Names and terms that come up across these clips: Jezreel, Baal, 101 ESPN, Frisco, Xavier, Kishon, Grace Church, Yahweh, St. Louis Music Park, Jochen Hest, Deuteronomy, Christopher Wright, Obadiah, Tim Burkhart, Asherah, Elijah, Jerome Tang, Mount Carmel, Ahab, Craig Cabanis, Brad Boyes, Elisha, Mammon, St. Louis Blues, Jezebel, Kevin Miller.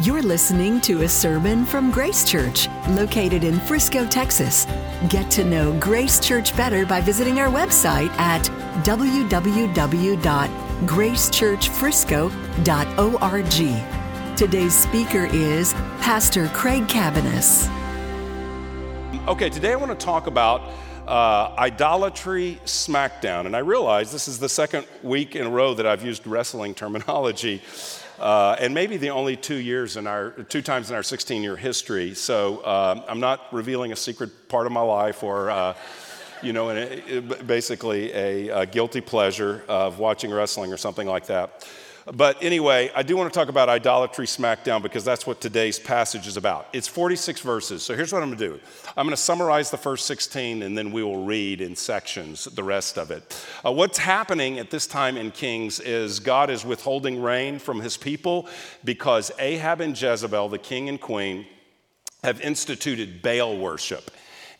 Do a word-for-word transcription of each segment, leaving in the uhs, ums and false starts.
You're listening to a sermon from Grace Church, located in Frisco, Texas. Get to know Grace Church better by visiting our website at w w w dot grace church frisco dot org. Today's speaker is Pastor Craig Cabanis. Okay, today I want to talk about Uh, idolatry smackdown. And I realize this is the second week in a row that I've used wrestling terminology, uh, and maybe the only two years in our, two times in our sixteen-year history. So uh, I'm not revealing a secret part of my life or, uh, you know, an, it, basically a, a guilty pleasure of watching wrestling or something like that. But anyway, I do want to talk about idolatry smackdown because that's what today's passage is about. It's forty-six verses. So here's what I'm going to do. I'm going to summarize the first sixteen, and then we will read in sections the rest of it. Uh, what's happening at this time in Kings is God is withholding rain from his people because Ahab and Jezebel, the king and queen, have instituted Baal worship.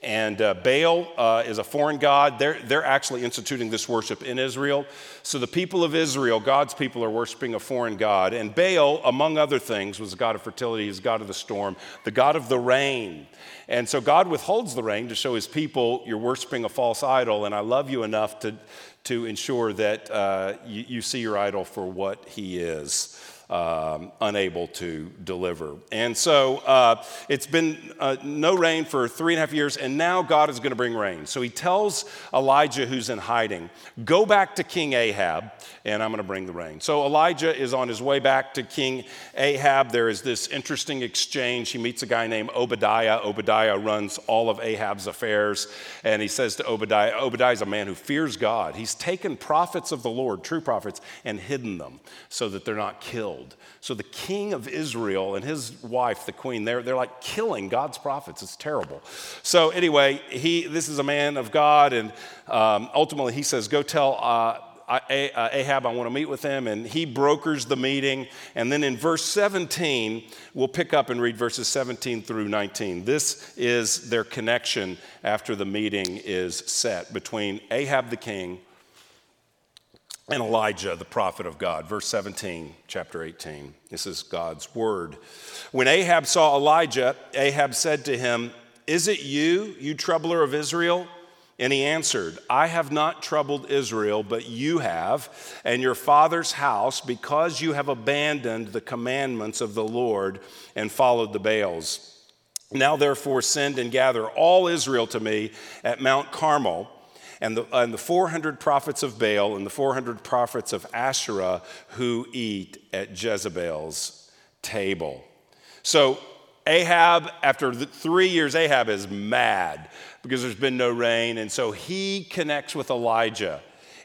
And uh, Baal uh, is a foreign god. They're, they're actually instituting this worship in Israel. So the people of Israel, God's people, are worshiping a foreign god. And Baal, among other things, was the god of fertility, he's the god of the storm, the god of the rain. And so God withholds the rain to show his people, you're worshiping a false idol, and I love you enough to, to ensure that uh, you, you see your idol for what he is. Um, unable to deliver. And so uh, it's been uh, no rain for three and a half years, and now God is going to bring rain. So he tells Elijah, who's in hiding, go back to King Ahab, and I'm going to bring the rain. So Elijah is on his way back to King Ahab. There is this interesting exchange. He meets a guy named Obadiah. Obadiah runs all of Ahab's affairs, and he says to Obadiah, Obadiah is a man who fears God. He's taken prophets of the Lord, true prophets, and hidden them so that they're not killed. So the king of Israel and his wife, the queen, they're, they're like killing God's prophets. It's terrible. So anyway, he this is a man of God, and um, ultimately he says, go tell uh, Ahab I want to meet with him, and he brokers the meeting. And then in verse seventeen, we'll pick up and read verses seventeen through nineteen. This is their connection after the meeting is set between Ahab the king and Elijah, the prophet of God. Verse seventeen, chapter eighteen. This is God's word. When Ahab saw Elijah, Ahab said to him, is it you, you troubler of Israel? And he answered, I have not troubled Israel, but you have, and your father's house, because you have abandoned the commandments of the Lord and followed the Baals. Now therefore send and gather all Israel to me at Mount Carmel, And the, and the four hundred prophets of Baal and the four hundred prophets of Asherah who eat at Jezebel's table. So Ahab, after the three years, Ahab is mad because there's been no rain. And so he connects with Elijah,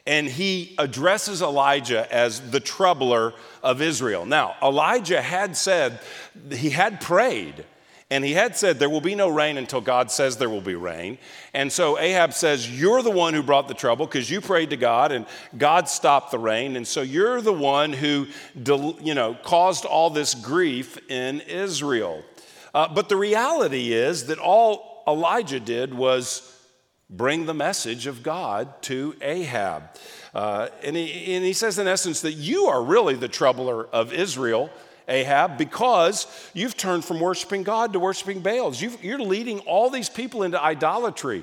and he addresses Elijah as the troubler of Israel. Now, Elijah had said, he had prayed, and he had said, there will be no rain until God says there will be rain. And so Ahab says, you're the one who brought the trouble because you prayed to God and God stopped the rain. And so you're the one who, you know, caused all this grief in Israel. Uh, but the reality is that all Elijah did was bring the message of God to Ahab. Uh, and, he, and he says, in essence, that you are really the troubler of Israel, Ahab, because you've turned from worshiping God to worshiping Baals. You've, you're leading all these people into idolatry.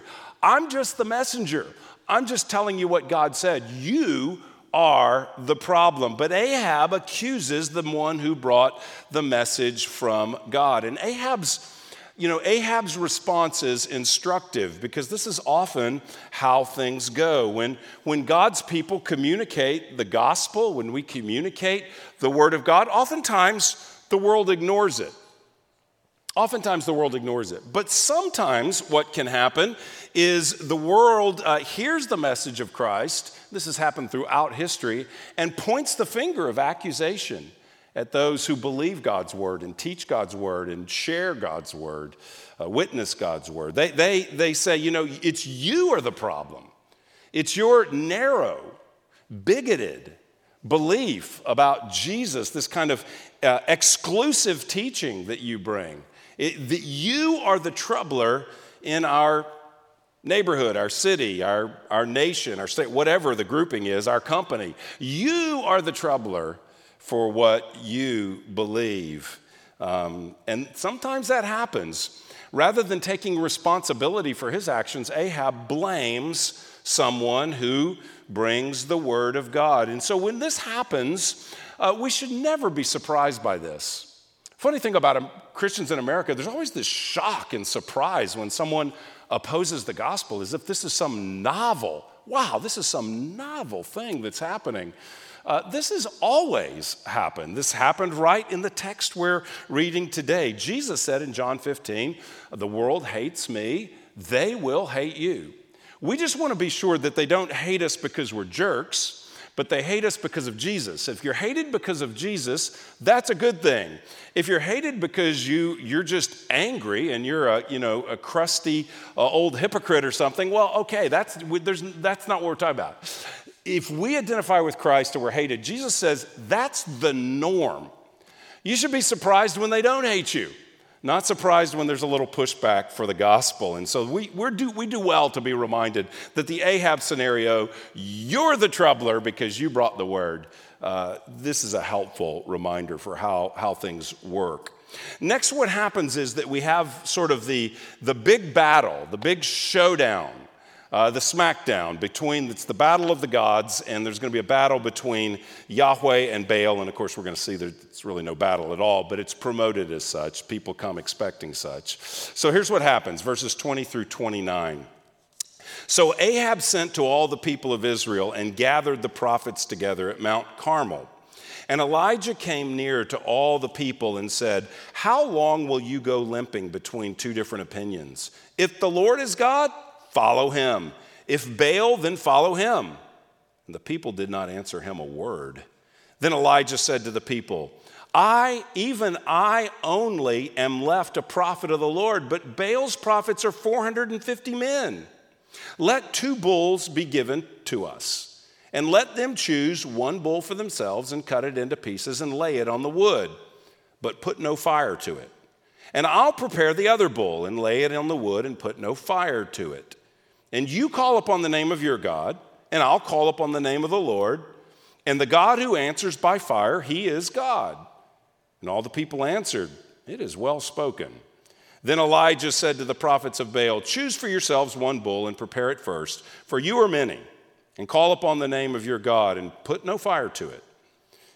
I'm just the messenger. I'm just telling you what God said. You are the problem. But Ahab accuses the one who brought the message from God. And Ahab's, you know, Ahab's response is instructive because this is often how things go. When, when God's people communicate the gospel, when we communicate the word of God, oftentimes the world ignores it. Oftentimes the world ignores it. But sometimes what can happen is the world uh, hears the message of Christ. This has happened throughout history, and points the finger of accusation at those who believe God's word and teach God's word and share God's word, uh, witness God's word. They, they, they say, you know, it's you are the problem. It's your narrow, bigoted belief about Jesus, this kind of uh, exclusive teaching that you bring. It, that you are the troubler in our neighborhood, our city, our, our nation, our state, whatever the grouping is, our company. You are the troubler for what you believe. Um, and sometimes that happens. Rather than taking responsibility for his actions, Ahab blames someone who brings the word of God. And so when this happens, uh, we should never be surprised by this. Funny thing about Christians in America, there's always this shock and surprise when someone opposes the gospel, as if this is some novel, wow, this is some novel thing that's happening. Uh, this has always happened. This happened right in the text we're reading today. Jesus said in John fifteen, the world hates me, they will hate you. We just want to be sure that they don't hate us because we're jerks, but they hate us because of Jesus. If you're hated because of Jesus, that's a good thing. If you're hated because you, you're just angry and you're a, you know, a crusty uh, old hypocrite or something, well, okay, that's, there's, that's not what we're talking about. If we identify with Christ and we're hated, Jesus says that's the norm. You should be surprised when they don't hate you, not surprised when there's a little pushback for the gospel. And so we we're do, we do well to be reminded that the Ahab scenario, you're the troubler because you brought the word. Uh, this is a helpful reminder for how, how things work. Next, what happens is that we have sort of the, the big battle, the big showdown, uh, the smackdown between, it's the battle of the gods, and there's going to be a battle between Yahweh and Baal. And of course, we're going to see there's really no battle at all, but it's promoted as such. People come expecting such. So here's what happens, verses twenty through twenty-nine. So Ahab sent to all the people of Israel and gathered the prophets together at Mount Carmel. And Elijah came near to all the people and said, how long will you go limping between two different opinions? If the Lord is God, follow him. If Baal, then follow him. And the people did not answer him a word. Then Elijah said to the people, I, even I only, am left a prophet of the Lord, but Baal's prophets are four hundred fifty men. Let two bulls be given to us, and let them choose one bull for themselves and cut it into pieces and lay it on the wood, but put no fire to it. And I'll prepare the other bull and lay it on the wood and put no fire to it. And you call upon the name of your God, and I'll call upon the name of the Lord, and the God who answers by fire, he is God. And all the people answered, it is well spoken. Then Elijah said to the prophets of Baal, choose for yourselves one bull and prepare it first, for you are many, and call upon the name of your God and put no fire to it.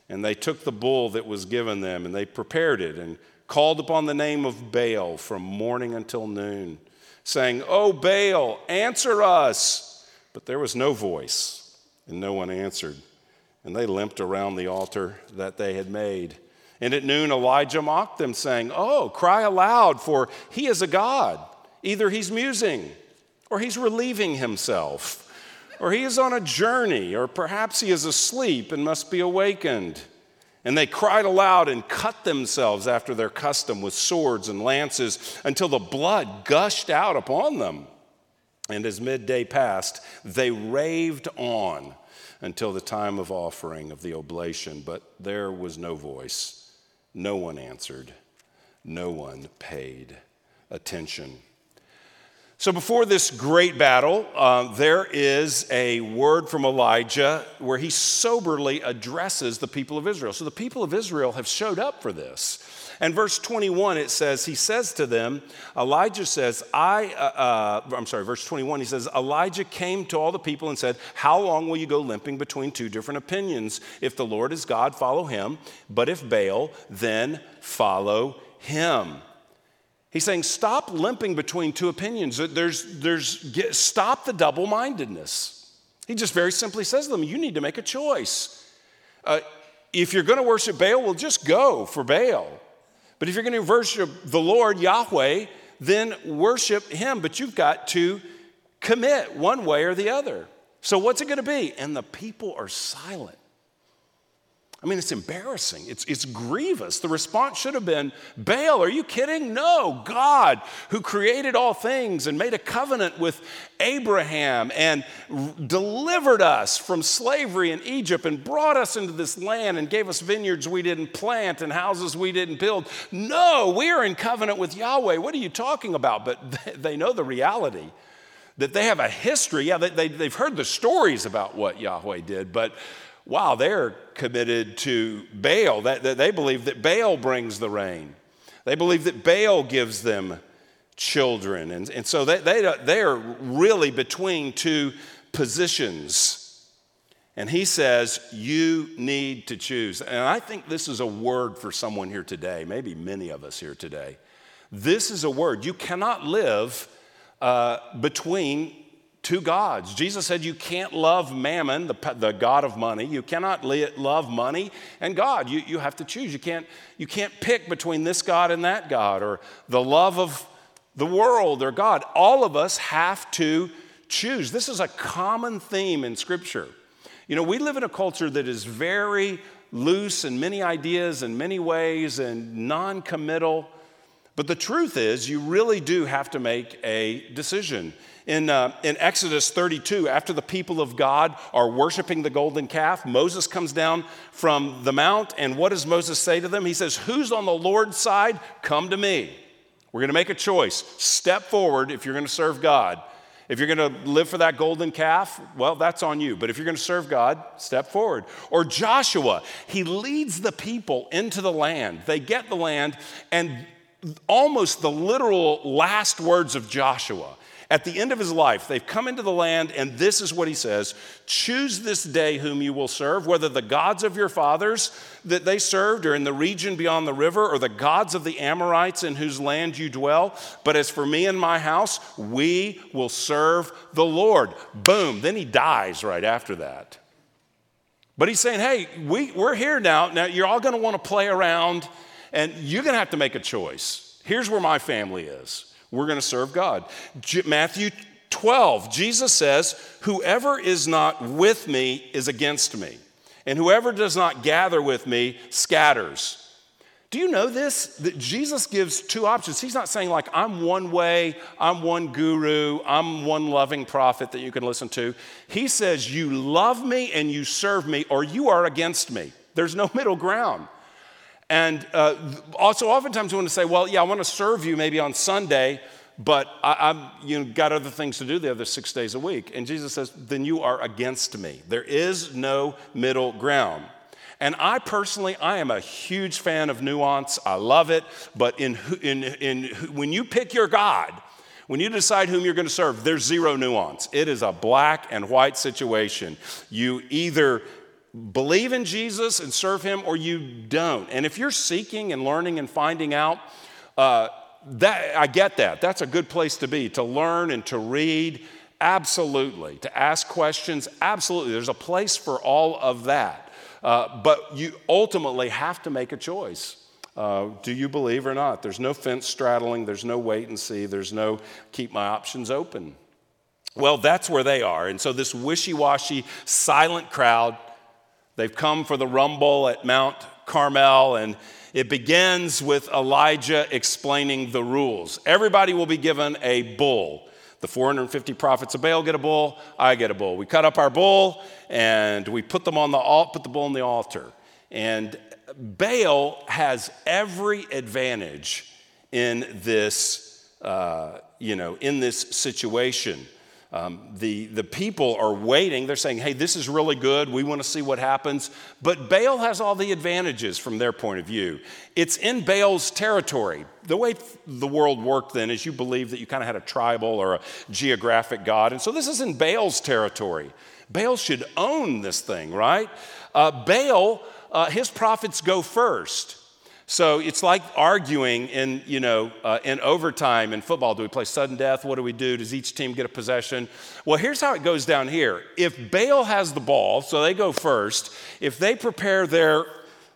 And they took the bull that was given them, and they prepared it and called upon the name of Baal from morning until noon, saying, O Baal, answer us. But there was no voice, and no one answered. And they limped around the altar that they had made. And at noon, Elijah mocked them, saying, Oh, cry aloud, for he is a god. Either he's musing, or he's relieving himself, or he is on a journey, or perhaps he is asleep and must be awakened. And they cried aloud and cut themselves after their custom with swords and lances until the blood gushed out upon them. And as midday passed, they raved on until the time of offering of the oblation. But there was no voice. No one answered. No one paid attention. So before this great battle, uh, there is a word from Elijah where he soberly addresses the people of Israel. So the people of Israel have showed up for this. And verse twenty-one, it says, he says to them, Elijah says, I, uh, uh, I'm sorry, verse twenty-one, he says, Elijah came to all the people and said, how long will you go limping between two different opinions? If the Lord is God, follow him. But if Baal, then follow him. He's saying, stop limping between two opinions. There's, there's, get, stop the double-mindedness. He just very simply says to them, you need to make a choice. Uh, if you're going to worship Baal, well, just go for Baal. But if you're going to worship the Lord, Yahweh, then worship him. But you've got to commit one way or the other. So what's it going to be? And the people are silent. I mean, it's embarrassing. It's, it's grievous. The response should have been, Baal, are you kidding? No, God, who created all things and made a covenant with Abraham and r- delivered us from slavery in Egypt and brought us into this land and gave us vineyards we didn't plant and houses we didn't build. No, we are in covenant with Yahweh. What are you talking about? But they, they know the reality that they have a history. Yeah, they, they, they've heard the stories about what Yahweh did, but wow, they're committed to Baal. That, that they believe that Baal brings the rain. They believe that Baal gives them children. And, and so they, they, they are really between two positions. And he says, you need to choose. And I think this is a word for someone here today, maybe many of us here today. This is a word. You cannot live uh, between two gods. Jesus said you can't love mammon, the, the god of money. You cannot li- love money and God. You, you have to choose. You can't, you can't pick between this God and that God, or the love of the world or God. All of us have to choose. This is a common theme in Scripture. You know, we live in a culture that is very loose in many ideas and many ways and non-committal. But the truth is, you really do have to make a decision. In, uh, in Exodus thirty-two, after the people of God are worshiping the golden calf, Moses comes down from the mount. And what does Moses say to them? He says, who's on the Lord's side? Come to me. We're going to make a choice. Step forward if you're going to serve God. If you're going to live for that golden calf, well, that's on you. But if you're going to serve God, step forward. Or Joshua, he leads the people into the land. They get the land, and almost the literal last words of Joshua, at the end of his life, they've come into the land, and this is what he says: choose this day whom you will serve, whether the gods of your fathers that they served are in the region beyond the river, or the gods of the Amorites in whose land you dwell. But as for me and my house, we will serve the Lord. Boom. Then he dies right after that. But he's saying, hey, we, we're here now. Now you're all going to want to play around, and you're going to have to make a choice. Here's where my family is. We're going to serve God. Matthew twelve, Jesus says, whoever is not with me is against me, and whoever does not gather with me scatters. Do you know this? That Jesus gives two options. He's not saying, like, I'm one way, I'm one guru, I'm one loving prophet that you can listen to. He says, you love me and you serve me, or you are against me. There's no middle ground. And uh, also, oftentimes we want to say, well, yeah, I want to serve you maybe on Sunday, but I, I've you know, got other things to do the other six days a week. And Jesus says, then you are against me. There is no middle ground. And I personally, I am a huge fan of nuance. I love it. But in in in when you pick your God, when you decide whom you're going to serve, there's zero nuance. It is a black and white situation. You either believe in Jesus and serve him, or you don't. And if you're seeking and learning and finding out, uh, that I get that. That's a good place to be, to learn and to read, absolutely. To ask questions, absolutely. There's a place for all of that. Uh, but you ultimately have to make a choice. Uh, do you believe or not? There's no fence straddling. There's no wait and see. There's no keep my options open. Well, that's where they are. And so this wishy-washy, silent crowd, they've come for the rumble at Mount Carmel, and it begins with Elijah explaining the rules. Everybody will be given a bull. The four hundred fifty prophets of Baal get a bull. I get a bull. We cut up our bull, and we put them on the alt, put the bull on the altar. And Baal has every advantage in this, uh, you know, in this situation. Um, the, the people are waiting. They're saying, hey, this is really good. We want to see what happens. But Baal has all the advantages from their point of view. It's in Baal's territory. The way the world worked then is you believe that you kind of had a tribal or a geographic god. And so this is in Baal's territory. Baal should own this thing, right? Uh, Baal, uh, his prophets go first. So it's like arguing in, you know, uh, in overtime in football. Do we play sudden death? What do we do? Does each team get a possession? Well, here's how it goes down here. If Baal has the ball, so they go first, if they prepare their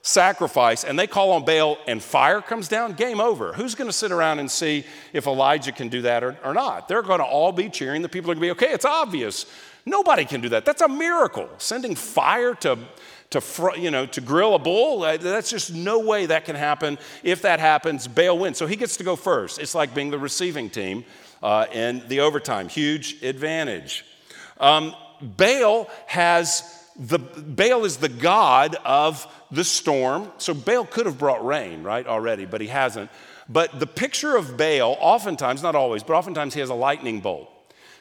sacrifice and they call on Baal and fire comes down, game over. Who's going to sit around and see if Elijah can do that or, or not? They're going to all be cheering. The people are going to be, okay, it's obvious. Nobody can do that. That's a miracle. Sending fire to... To fr- you know, to grill a bull, that's just no way that can happen. If that happens, Baal wins. So he gets to go first. It's like being the receiving team uh, in the overtime. Huge advantage. Um, Baal has the Baal is the god of the storm. So Baal could have brought rain, right, already, but he hasn't. But the picture of Baal, oftentimes, not always, but oftentimes he has a lightning bolt.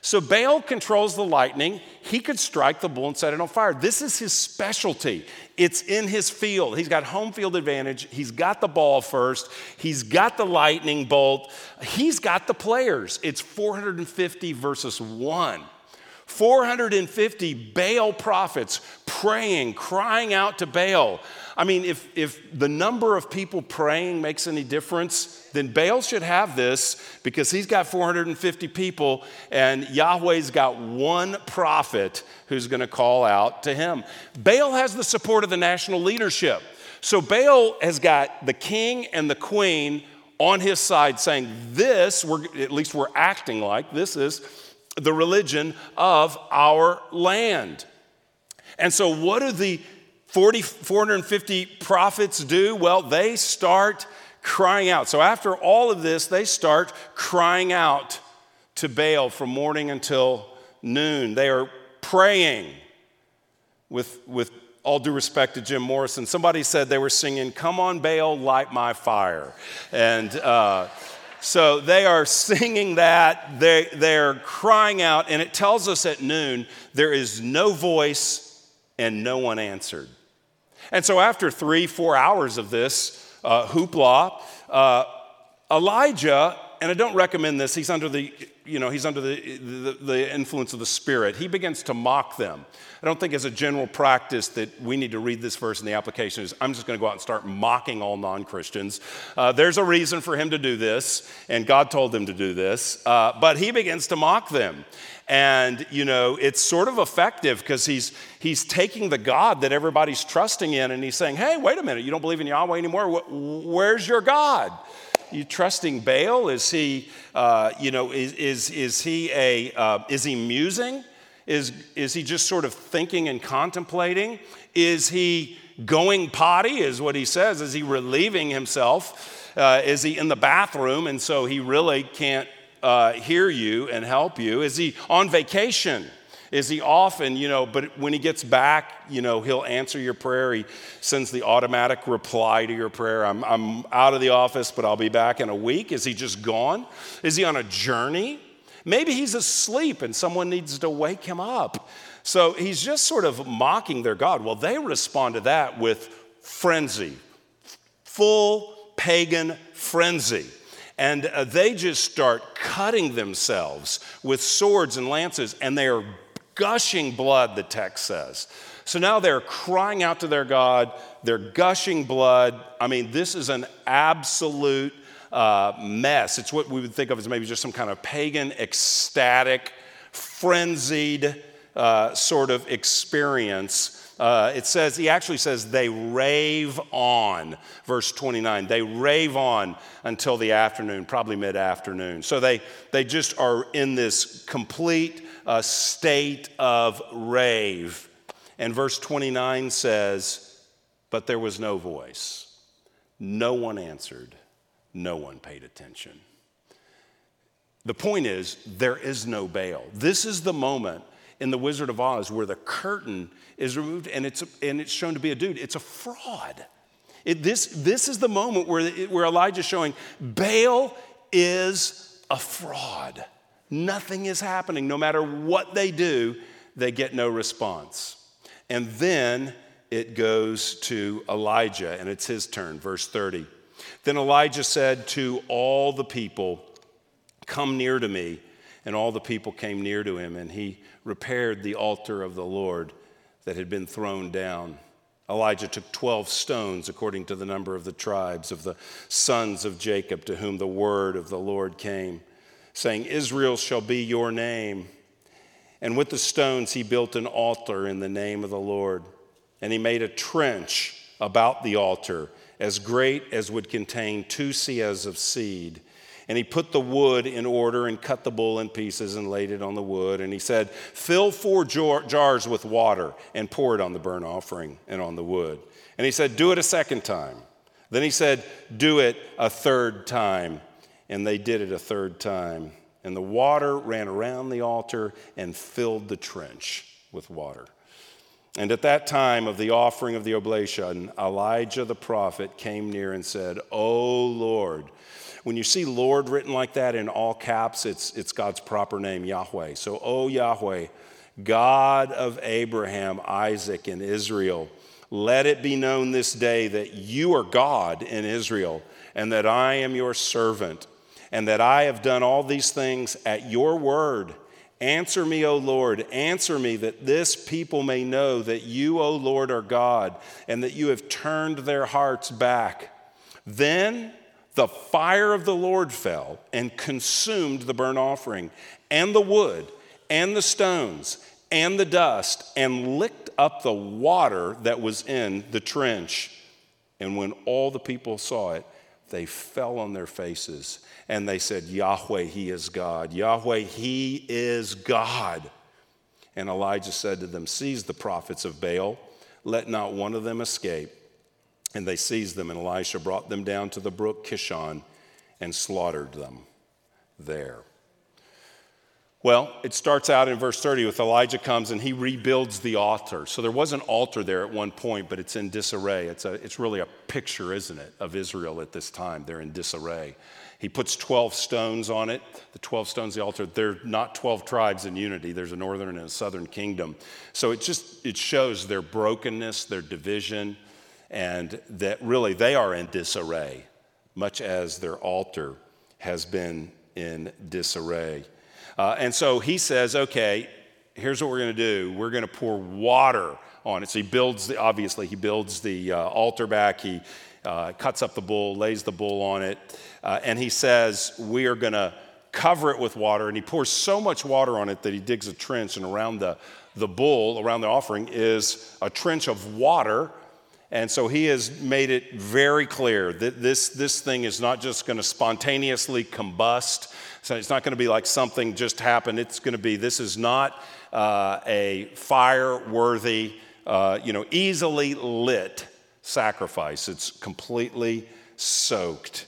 So Baal controls the lightning. He could strike the bull and set it on fire. This is his specialty. It's in his field. He's got home field advantage. He's got the ball first. He's got the lightning bolt. He's got the players. It's four hundred fifty versus one. four hundred fifty Baal prophets praying, crying out to Baal. I mean, if, if the number of people praying makes any difference, then Baal should have this because he's got four hundred fifty people and Yahweh's got one prophet who's going to call out to him. Baal has the support of the national leadership. So Baal has got the king and the queen on his side saying this, we're, at least we're acting like this is the religion of our land. And so what do the four hundred fifty prophets do? Well, they start crying out. So after all of this, they start crying out to Baal from morning until noon. They are praying with, with all due respect to Jim Morrison. Somebody said they were singing, "Come on, Baal, light my fire." And uh, so they are singing that. They, they're crying out. And it tells us at noon, there is no voice and no one answered. And so after three, four hours of this uh, hoopla, uh, Elijah, and I don't recommend this, he's under the, you know, he's under the, the, the influence of the Spirit. He begins to mock them. I don't think as a general practice that we need to read this verse and the application is, I'm just going to go out and start mocking all non-Christians. Uh, there's a reason for him to do this, and God told him to do this. Uh, but he begins to mock them. And, you know, it's sort of effective because he's he's taking the God that everybody's trusting in and he's saying, hey, wait a minute, you don't believe in Yahweh anymore? Where's your God? You trusting Baal? Is he, uh, you know, is is is he a uh, is he musing? Is is he just sort of thinking and contemplating? Is he going potty? Is what he says. Is he relieving himself? Uh, is he in the bathroom? And so he really can't uh, hear you and help you. Is he on vacation? Is he off? And, you know, but when he gets back, you know, he'll answer your prayer. He sends the automatic reply to your prayer. I'm, I'm out of the office, but I'll be back in a week. Is he just gone? Is he on a journey? Maybe he's asleep and someone needs to wake him up. So he's just sort of mocking their God. Well, they respond to that with frenzy, full pagan frenzy. And uh, they just start cutting themselves with swords and lances, and they are gushing blood, the text says. So now they're crying out to their God. They're gushing blood. I mean, this is an absolute uh, mess. It's what we would think of as maybe just some kind of pagan, ecstatic, frenzied uh, sort of experience. Uh, it says, he actually says, they rave on, verse twenty-nine. They rave on until the afternoon, probably mid-afternoon. So they, they just are in this complete uh, state of rave. And verse twenty-nine says, but there was no voice. No one answered. No one paid attention. The point is, there is no Baal. This is the moment in The Wizard of Oz where the curtain is removed and it's and it's shown to be a dude. It's a fraud. It, this, this is the moment where, where Elijah's showing Baal is a fraud. Nothing is happening. No matter what they do, they get no response. And then it goes to Elijah, and it's his turn, verse thirty. Then Elijah said to all the people, come near to me. And all the people came near to him, and he repaired the altar of the Lord that had been thrown down. Elijah took twelve stones, according to the number of the tribes of the sons of Jacob, to whom the word of the Lord came, saying, Israel shall be your name. And with the stones he built an altar in the name of the Lord. And he made a trench about the altar, as great as would contain two seahs of seed. And he put the wood in order and cut the bull in pieces and laid it on the wood. And he said, fill four jar- jars with water and pour it on the burnt offering and on the wood. And he said, do it a second time. Then he said, do it a third time. And they did it a third time. And the water ran around the altar and filled the trench with water. And at that time of the offering of the oblation, Elijah the prophet came near and said, "O Lord." When you see Lord written like that in all caps, it's, it's God's proper name, Yahweh. So, O Yahweh, God of Abraham, Isaac, and Israel, let it be known this day that you are God in Israel, and that I am your servant, and that I have done all these things at your word. Answer me, O Lord, answer me, that this people may know that you, O Lord, are God, and that you have turned their hearts back. Then the fire of the Lord fell and consumed the burnt offering and the wood and the stones and the dust, and licked up the water that was in the trench. And when all the people saw it, they fell on their faces and they said, "Yahweh, he is God. Yahweh, he is God." And Elijah said to them, "Seize the prophets of Baal. Let not one of them escape." And they seized them, and Elisha brought them down to the brook Kishon and slaughtered them there. Well, it starts out in verse thirty with Elijah comes and he rebuilds the altar. So there was an altar there at one point, but it's in disarray. It's a, it's really a picture, isn't it, of Israel at this time. They're in disarray. He puts twelve stones on it. The twelve stones of the altar, they're not twelve tribes in unity. There's a northern and a southern kingdom. So it just, it shows their brokenness, their division, and that really they are in disarray, much as their altar has been in disarray. Uh, and so he says, okay, here's what we're going to do. We're going to pour water on it. So he builds, the, obviously, he builds the uh, altar back. He uh, cuts up the bull, lays the bull on it. Uh, and he says, we are going to cover it with water. And he pours so much water on it that he digs a trench. And around the, the bull, around the offering, is a trench of water. And so he has made it very clear that this, this thing is not just going to spontaneously combust. So it's not going to be like something just happened. It's going to be, this is not uh, a fire-worthy, uh, you know, easily lit sacrifice. It's completely soaked.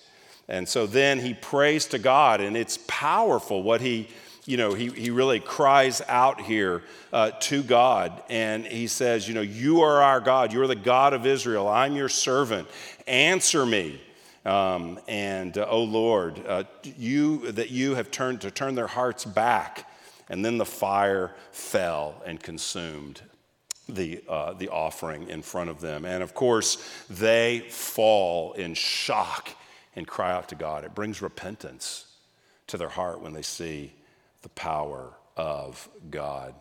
And so then he prays to God, and it's powerful what he, you know, he, he really cries out here uh, to God, and he says, you know, you are our God. You're the God of Israel. I'm your servant. Answer me. Um, and, uh, oh, Lord, uh, you that you have turned to turn their hearts back. And then the fire fell and consumed the uh, the offering in front of them. And, of course, they fall in shock and cry out to God. It brings repentance to their heart when they see the power of God.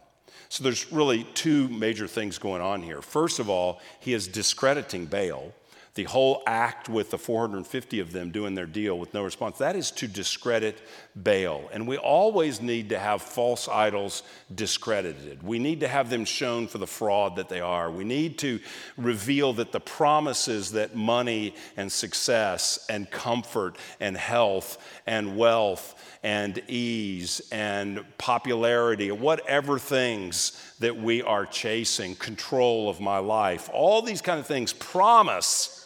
So there's really two major things going on here. First of all, he is discrediting Baal. The whole act with the four hundred fifty of them doing their deal with no response, that is to discredit Baal. And we always need to have false idols discredited. We need to have them shown for the fraud that they are. We need to reveal that the promises that money and success and comfort and health and wealth and ease and popularity, whatever things that we are chasing, control of my life, all these kind of things promise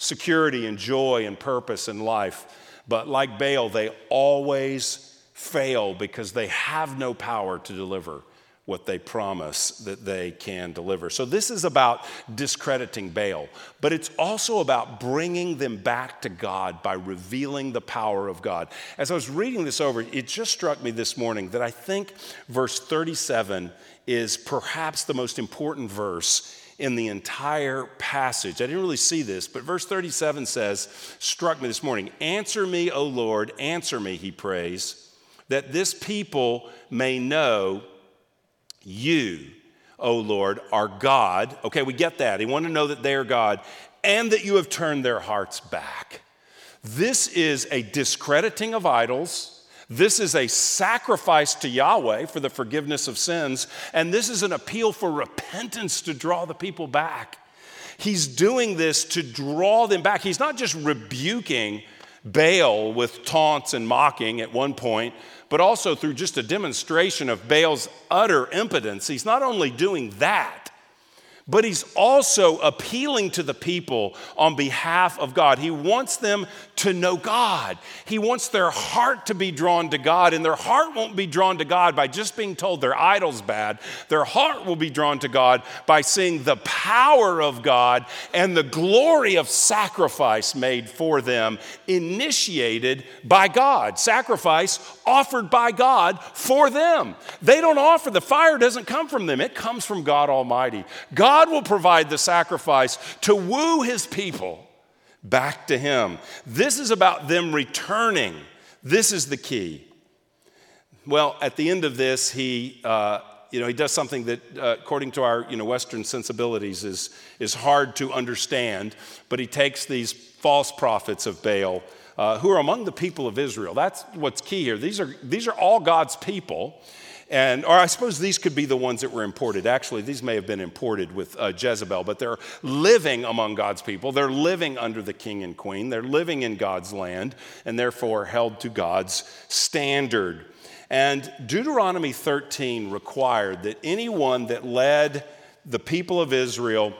security and joy and purpose in life. But like Baal, they always fail because they have no power to deliver what they promise that they can deliver. So this is about discrediting Baal, but it's also about bringing them back to God by revealing the power of God. As I was reading this over, it just struck me this morning that I think verse thirty-seven is perhaps the most important verse in the entire passage. I didn't really see this, but verse thirty-seven says, struck me this morning, "Answer me, O Lord, answer me," he prays, "that this people may know you, O Lord, are God." Okay, we get that. He wanted to know that they are God, and that you have turned their hearts back. This is a discrediting of idols. This is a sacrifice to Yahweh for the forgiveness of sins. And this is an appeal for repentance to draw the people back. He's doing this to draw them back. He's not just rebuking Baal with taunts and mocking at one point, but also through just a demonstration of Baal's utter impotence. He's not only doing that, But he's also appealing to the people on behalf of God. He wants them to know God. He wants their heart to be drawn to God, and their heart won't be drawn to God by just being told their idol's bad. Their heart will be drawn to God by seeing the power of God and the glory of sacrifice made for them, initiated by God. Sacrifice offered by God for them. They don't offer, the fire doesn't come from them. It comes from God Almighty. God God will provide the sacrifice to woo his people back to him. This is about them returning. This is the key. Well, at the end of this, he, uh, you know, he does something that, uh, according to our, you know, Western sensibilities, is, is hard to understand. But he takes these false prophets of Baal, uh, who are among the people of Israel. That's what's key here. These are these are all God's people. And, or I suppose these could be the ones that were imported. Actually, these may have been imported with uh, Jezebel, but they're living among God's people. They're living under the king and queen. They're living in God's land and therefore held to God's standard. And Deuteronomy thirteen required that anyone that led the people of Israel,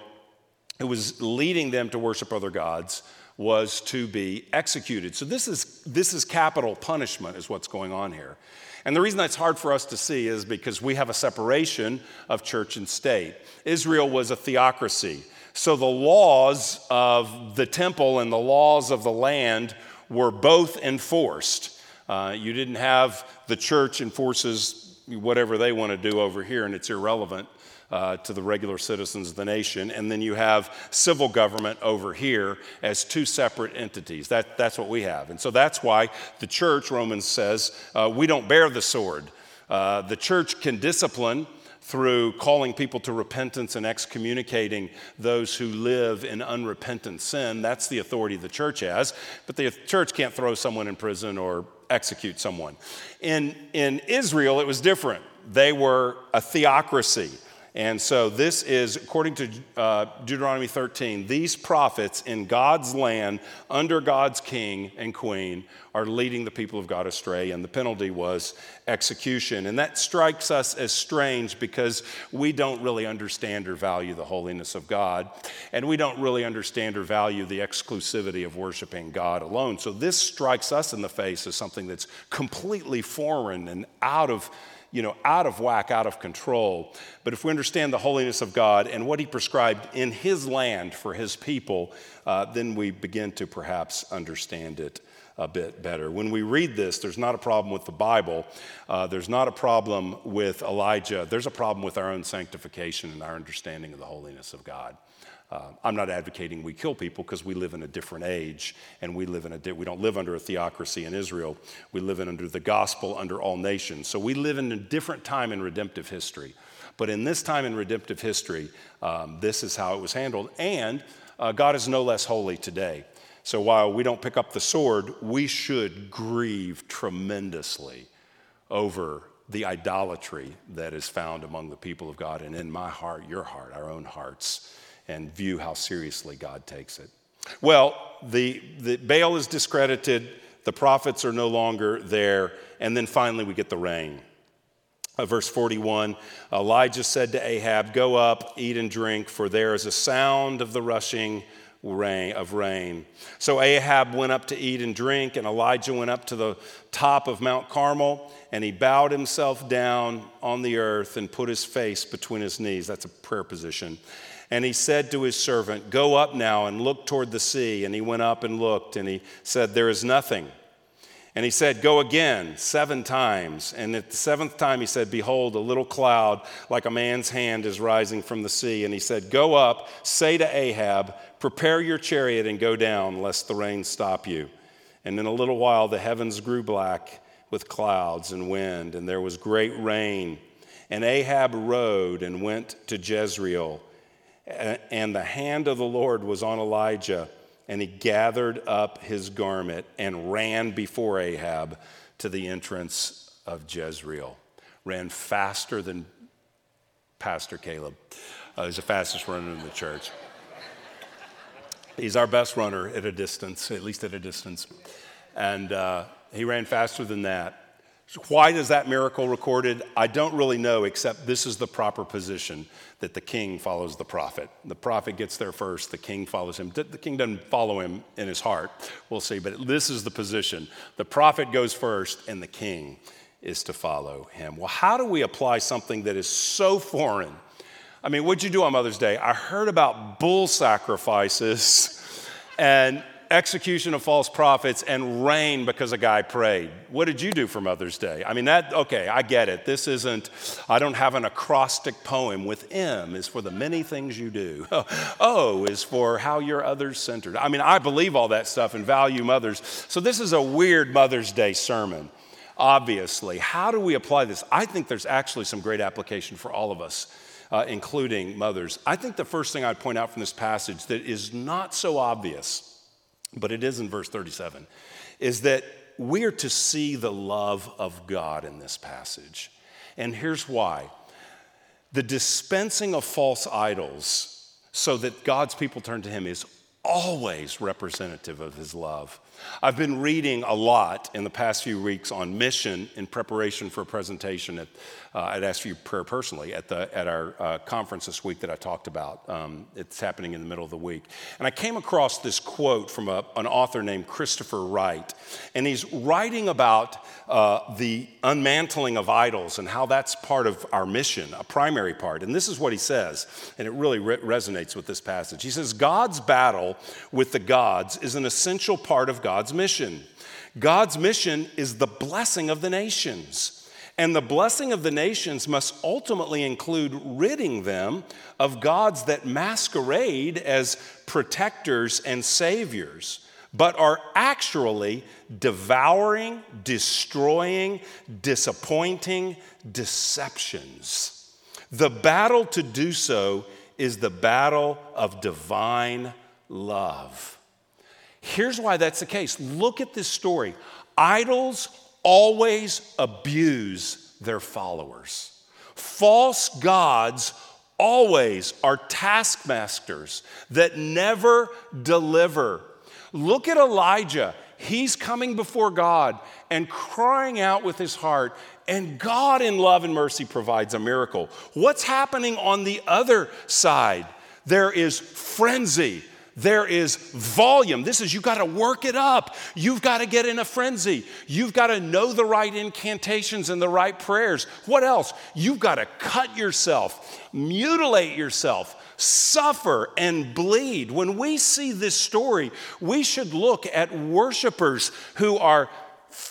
who was leading them to worship other gods, was to be executed. So this is this is capital punishment is what's going on here. And the reason that's hard for us to see is because we have a separation of church and state. Israel was a theocracy. So the laws of the temple and the laws of the land were both enforced. Uh, you didn't have the church enforces whatever they want to do over here, and it's irrelevant Uh, to the regular citizens of the nation. And then you have civil government over here as two separate entities. That, that's what we have. And so that's why the church, Romans says, uh, we don't bear the sword. Uh, the church can discipline through calling people to repentance and excommunicating those who live in unrepentant sin. That's the authority the church has. But the church can't throw someone in prison or execute someone. In, in Israel, it was different. They were a theocracy. And so this is, according to uh, Deuteronomy thirteen, these prophets in God's land, under God's king and queen, are leading the people of God astray, and the penalty was execution. And that strikes us as strange because we don't really understand or value the holiness of God, and we don't really understand or value the exclusivity of worshiping God alone. So this strikes us in the face as something that's completely foreign and out of you know, out of whack, out of control. But if we understand the holiness of God and what he prescribed in his land for his people, uh, then we begin to perhaps understand it a bit better. When we read this, there's not a problem with the Bible. Uh, there's not a problem with Elijah. There's a problem with our own sanctification and our understanding of the holiness of God. Uh, I'm not advocating we kill people because we live in a different age, and we live in a di- we don't live under a theocracy in Israel. We live in under the gospel under all nations. So we live in a different time in redemptive history. But in this time in redemptive history, um, this is how it was handled. And uh, God is no less holy today. So while we don't pick up the sword, we should grieve tremendously over the idolatry that is found among the people of God, and in my heart, your heart, our own hearts, and view how seriously God takes it. Well, the, the Baal is discredited, the prophets are no longer there, and then finally we get the rain. Uh, verse forty-one, Elijah said to Ahab, "Go up, eat and drink, for there is a sound of the rushing rain of rain." So Ahab went up to eat and drink, and Elijah went up to the top of Mount Carmel, and he bowed himself down on the earth and put his face between his knees. That's a prayer position. And he said to his servant, "Go up now and look toward the sea." And he went up and looked, and he said, "There is nothing." And he said, "Go again," seven times. And at the seventh time he said, "Behold, a little cloud like a man's hand is rising from the sea." And he said, "Go up, say to Ahab, prepare your chariot and go down, lest the rain stop you." And in a little while the heavens grew black with clouds and wind, and there was great rain. And Ahab rode and went to Jezreel. And the hand of the Lord was on Elijah, and he gathered up his garment and ran before Ahab to the entrance of Jezreel. Ran faster than Pastor Caleb. Uh, he's the fastest runner in the church. He's our best runner at a distance, at least at a distance. And uh, he ran faster than that. Why is that miracle recorded? I don't really know, except this is the proper position, that the king follows the prophet. The prophet gets there first. The king follows him. The king doesn't follow him in his heart. We'll see, but this is the position. The prophet goes first, and the king is to follow him. Well, how do we apply something that is so foreign? I mean, what'd you do on Mother's Day? I heard about bull sacrifices and execution of false prophets and rain because a guy prayed. What did you do for Mother's Day? I mean, that, okay, I get it. This isn't, I don't have an acrostic poem with M is for the many things you do. O is for how you're others centered. I mean, I believe all that stuff and value mothers. So this is a weird Mother's Day sermon, obviously. How do we apply this? I think there's actually some great application for all of us, uh, including mothers. I think the first thing I'd point out from this passage that is not so obvious, but it is in verse thirty-seven, is that we are to see the love of God in this passage. And here's why. The dispensing of false idols so that God's people turn to him is always representative of his love. I've been reading a lot in the past few weeks on mission in preparation for a presentation at, uh, I'd ask for your prayer personally, at the at our uh, conference this week that I talked about. Um, it's happening in the middle of the week. And I came across this quote from a, an author named Christopher Wright, and he's writing about uh, the unmantling of idols and how that's part of our mission, a primary part. And this is what he says, and it really re- resonates with this passage. He says, God's battle with the gods is an essential part of God's mission. God's mission is the blessing of the nations, and the blessing of the nations must ultimately include ridding them of gods that masquerade as protectors and saviors, but are actually devouring, destroying, disappointing deceptions. The battle to do so is the battle of divine love. Here's why that's the case. Look at this story. Idols always abuse their followers. False gods always are taskmasters that never deliver. Look at Elijah. He's coming before God and crying out with his heart, and God in love and mercy provides a miracle. What's happening on the other side? There is frenzy. There is volume. This is, you got to work it up. You've got to get in a frenzy. You've got to know the right incantations and the right prayers. What else? You've got to cut yourself, mutilate yourself, suffer and bleed. When we see this story, we should look at worshipers who are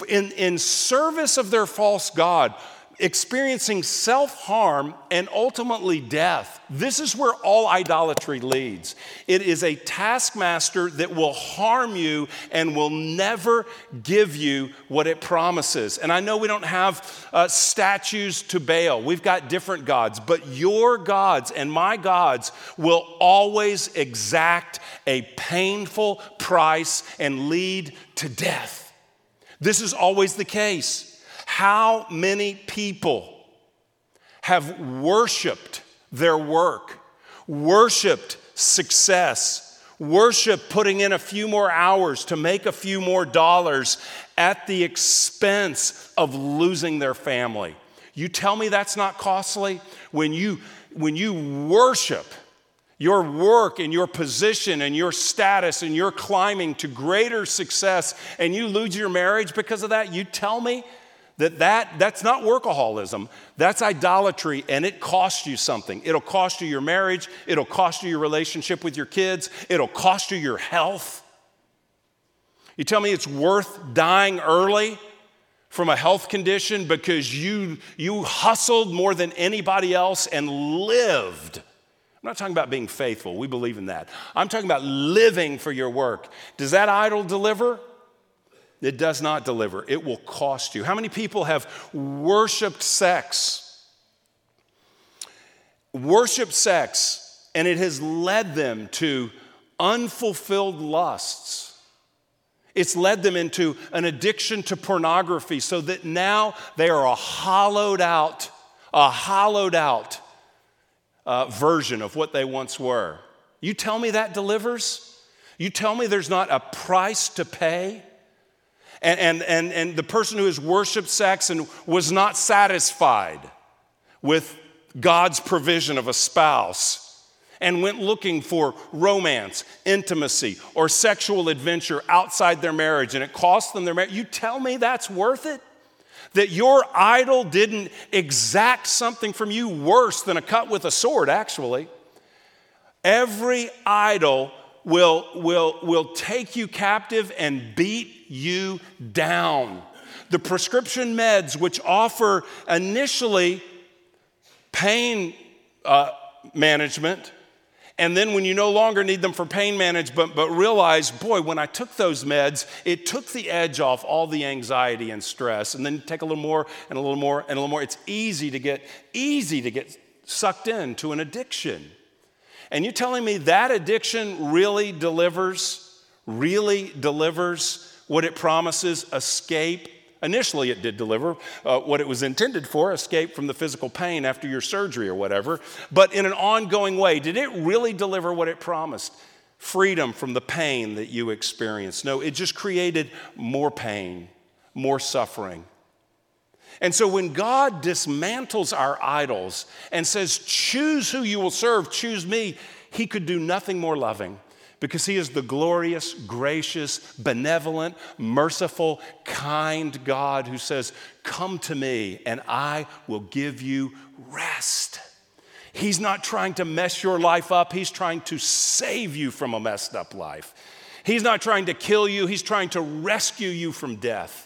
in, in service of their false god, experiencing self-harm and ultimately death. This is where all idolatry leads. It is a taskmaster that will harm you and will never give you what it promises. And I know we don't have uh, statues to Baal. We've got different gods, but your gods and my gods will always exact a painful price and lead to death. This is always the case. How many people have worshiped their work, worshiped success, worshiped putting in a few more hours to make a few more dollars at the expense of losing their family? You tell me that's not costly? When you, when you worship your work and your position and your status and your climbing to greater success and you lose your marriage because of that, you tell me That, that that's not workaholism, that's idolatry, and it costs you something. It'll cost you your marriage, it'll cost you your relationship with your kids, it'll cost you your health. You tell me it's worth dying early from a health condition because you, you hustled more than anybody else and lived. I'm not talking about being faithful, we believe in that. I'm talking about living for your work. Does that idol deliver? It does not deliver. It will cost you. How many people have worshiped sex? Worshiped sex, and it has led them to unfulfilled lusts. It's led them into an addiction to pornography so that now they are a hollowed out, a hollowed out uh, version of what they once were. You tell me that delivers? You tell me there's not a price to pay? and, and, and, and the person who has worshiped sex and was not satisfied with God's provision of a spouse and went looking for romance, intimacy, or sexual adventure outside their marriage, and it cost them their marriage. You tell me that's worth it? That your idol didn't exact something from you worse than a cut with a sword, actually. Every idol will, will, will take you captive and beat you down. The prescription meds, which offer initially pain uh, management, and then when you no longer need them for pain management, but realize, boy, when I took those meds, it took the edge off all the anxiety and stress. And then you take a little more and a little more and a little more. It's easy to get, easy to get sucked into an addiction. And you're telling me that addiction really delivers, really delivers what it promises, escape. Initially, it did deliver uh, what it was intended for, escape from the physical pain after your surgery or whatever. But in an ongoing way, did it really deliver what it promised? Freedom from the pain that you experienced. No, it just created more pain, more suffering. And so when God dismantles our idols and says, choose who you will serve, choose me, he could do nothing more loving, because he is the glorious, gracious, benevolent, merciful, kind God who says, come to me and I will give you rest. He's not trying to mess your life up. He's trying to save you from a messed up life. He's not trying to kill you. He's trying to rescue you from death.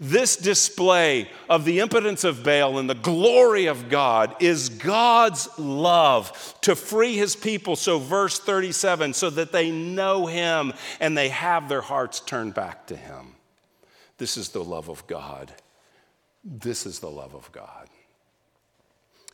This display of the impotence of Baal and the glory of God is God's love to free his people. So verse thirty-seven, so that they know him and they have their hearts turned back to him. This is the love of God. This is the love of God.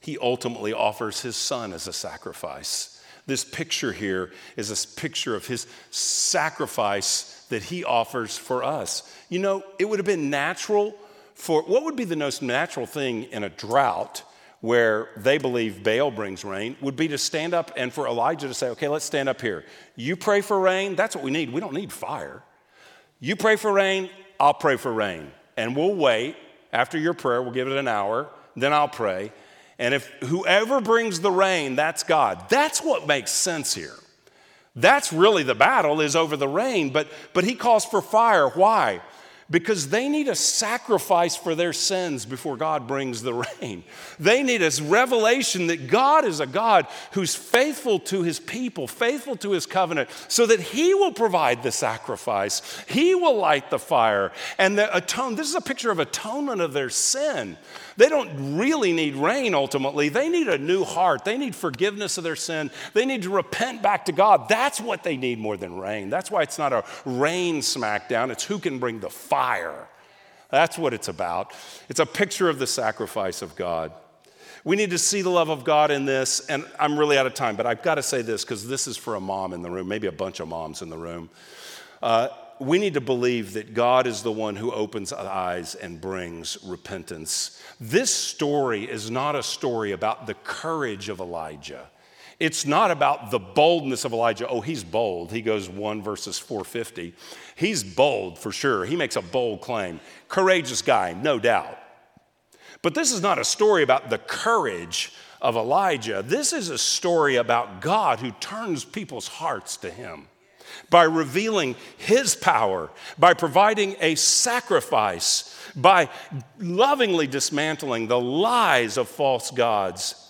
He ultimately offers his son as a sacrifice. This picture here is a picture of his sacrifice that he offers for us. You know, it would have been natural for, what would be the most natural thing in a drought where they believe Baal brings rain would be to stand up and for Elijah to say, okay, let's stand up here. You pray for rain. That's what we need. We don't need fire. You pray for rain. I'll pray for rain. And we'll wait. After your prayer, we'll give it an hour. Then I'll pray. And if whoever brings the rain, that's God. That's what makes sense here. That's really the battle is over the rain, but, but he calls for fire. Why? Because they need a sacrifice for their sins before God brings the rain. They need a revelation that God is a God who's faithful to his people, faithful to his covenant, so that he will provide the sacrifice. He will light the fire and the atone. This is a picture of atonement of their sin. They don't really need rain ultimately. They need a new heart. They need forgiveness of their sin. They need to repent back to God. That's what they need more than rain. That's why it's not a rain smackdown. It's who can bring the fire. That's what it's about. It's a picture of the sacrifice of God. We need to see the love of God in this. And I'm really out of time, but I've got to say this because this is for a mom in the room, maybe a bunch of moms in the room. Uh, We need to believe that God is the one who opens eyes and brings repentance. This story is not a story about the courage of Elijah. It's not about the boldness of Elijah. Oh, he's bold. He goes one verses four fifty. He's bold for sure. He makes a bold claim. Courageous guy, no doubt. But this is not a story about the courage of Elijah. This is a story about God who turns people's hearts to him by revealing his power, by providing a sacrifice, by lovingly dismantling the lies of false gods.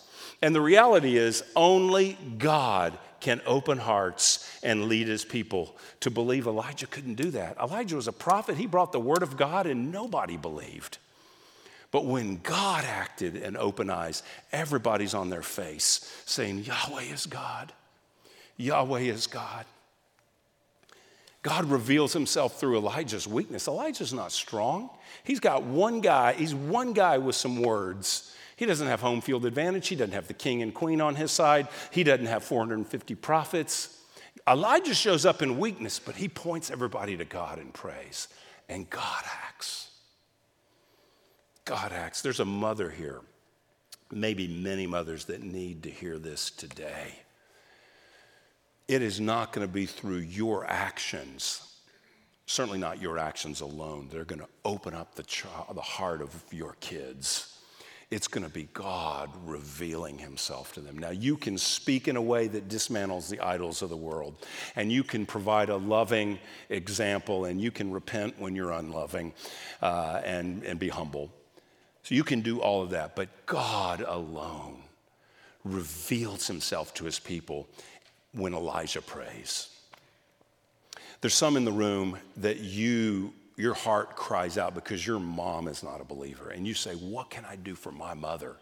And the reality is only God can open hearts and lead his people to believe. Elijah couldn't do that. Elijah was a prophet. He brought the word of God and nobody believed. But when God acted and opened eyes, everybody's on their face saying, Yahweh is God. Yahweh is God. God reveals himself through Elijah's weakness. Elijah's not strong. He's got one guy. He's one guy with some words. He doesn't have home field advantage. He doesn't have the king and queen on his side. He doesn't have four hundred fifty prophets. Elijah shows up in weakness, but he points everybody to God in praise. And God acts. God acts. There's a mother here, maybe many mothers that need to hear this today. It is not going to be through your actions certainly not your actions alone. They're going to open up the ch- the heart of your kids. It's going to be God revealing himself to them. Now, you can speak in a way that dismantles the idols of the world, and you can provide a loving example, and you can repent when you're unloving uh, and, and be humble. So you can do all of that, but God alone reveals himself to his people when Elijah prays. There's some in the room that you... your heart cries out because your mom is not a believer. And you say, what can I do for my mother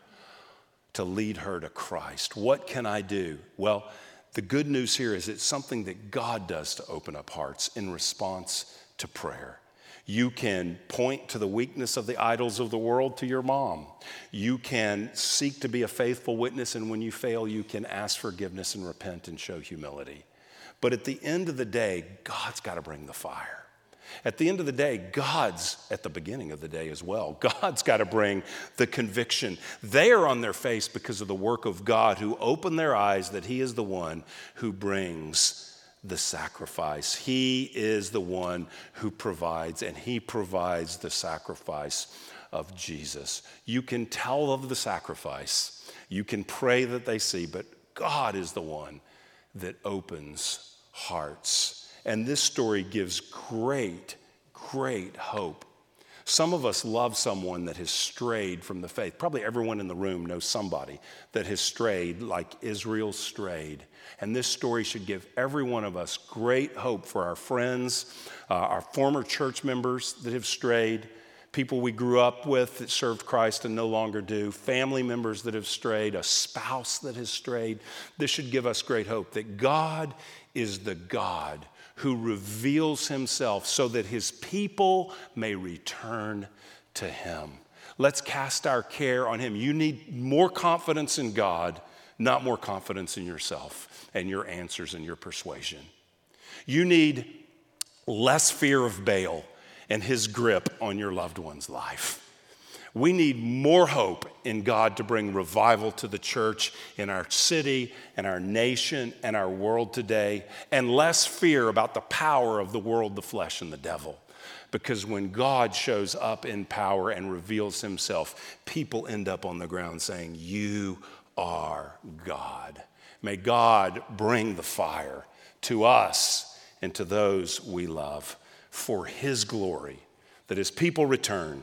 to lead her to Christ? What can I do? Well, the good news here is it's something that God does to open up hearts in response to prayer. You can point to the weakness of the idols of the world to your mom. You can seek to be a faithful witness, and when you fail, you can ask forgiveness and repent and show humility. But at the end of the day, God's got to bring the fire. At the end of the day, God's, at the beginning of the day as well, God's got to bring the conviction. They are on their face because of the work of God who opened their eyes that he is the one who brings the sacrifice. He is the one who provides, and he provides the sacrifice of Jesus. You can tell of the sacrifice. You can pray that they see, but God is the one that opens hearts. And this story gives great, great hope. Some of us love someone that has strayed from the faith. Probably everyone in the room knows somebody that has strayed like Israel strayed. And this story should give every one of us great hope for our friends, uh, our former church members that have strayed, people we grew up with that served Christ and no longer do, family members that have strayed, a spouse that has strayed. This should give us great hope that God is the God who reveals himself so that his people may return to him. Let's cast our care on him. You need more confidence in God, not more confidence in yourself and your answers and your persuasion. You need less fear of Baal and his grip on your loved one's life. We need more hope in God to bring revival to the church in our city and our nation and our world today, and less fear about the power of the world, the flesh, and the devil. Because when God shows up in power and reveals himself, people end up on the ground saying, "You are God." May God bring the fire to us and to those we love for his glory, that his people return,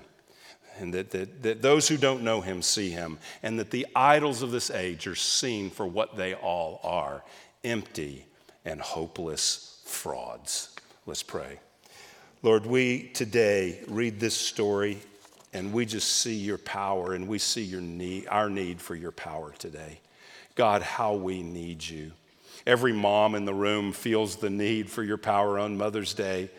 and that, that, that those who don't know him see him, and that the idols of this age are seen for what they all are, empty and hopeless frauds. Let's pray. Lord, we today read this story, and we just see your power, and we see your need, our need for your power today. God, how we need you. Every mom in the room feels the need for your power on Mother's Day.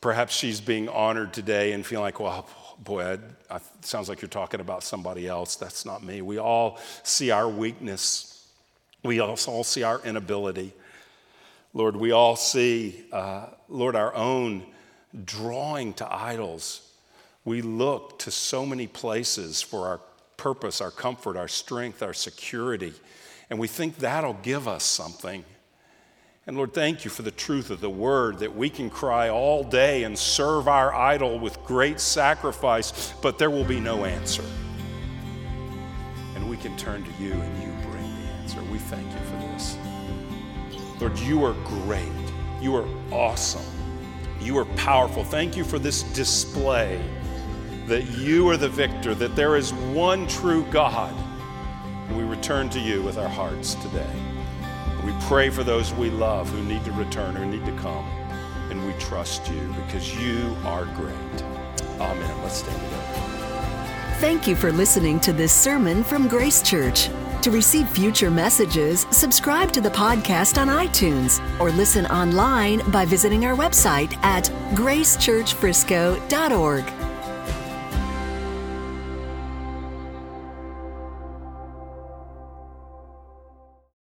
Perhaps she's being honored today and feeling like, well, boy, I, I, sounds like you're talking about somebody else. That's not me. We all see our weakness. We also all see our inability. Lord, we all see, uh, Lord, our own drawing to idols. We look to so many places for our purpose, our comfort, our strength, our security, and we think that'll give us something. And Lord, thank you for the truth of the word that we can cry all day and serve our idol with great sacrifice, but there will be no answer. And we can turn to you and you bring the answer. We thank you for this. Lord, you are great. You are awesome. You are powerful. Thank you for this display that you are the victor, that there is one true God. And we return to you with our hearts today. We pray for those we love who need to return or need to come. And we trust you because you are great. Amen. Let's stand together. Thank you for listening to this sermon from Grace Church. To receive future messages, subscribe to the podcast on iTunes or listen online by visiting our website at grace church frisco dot org.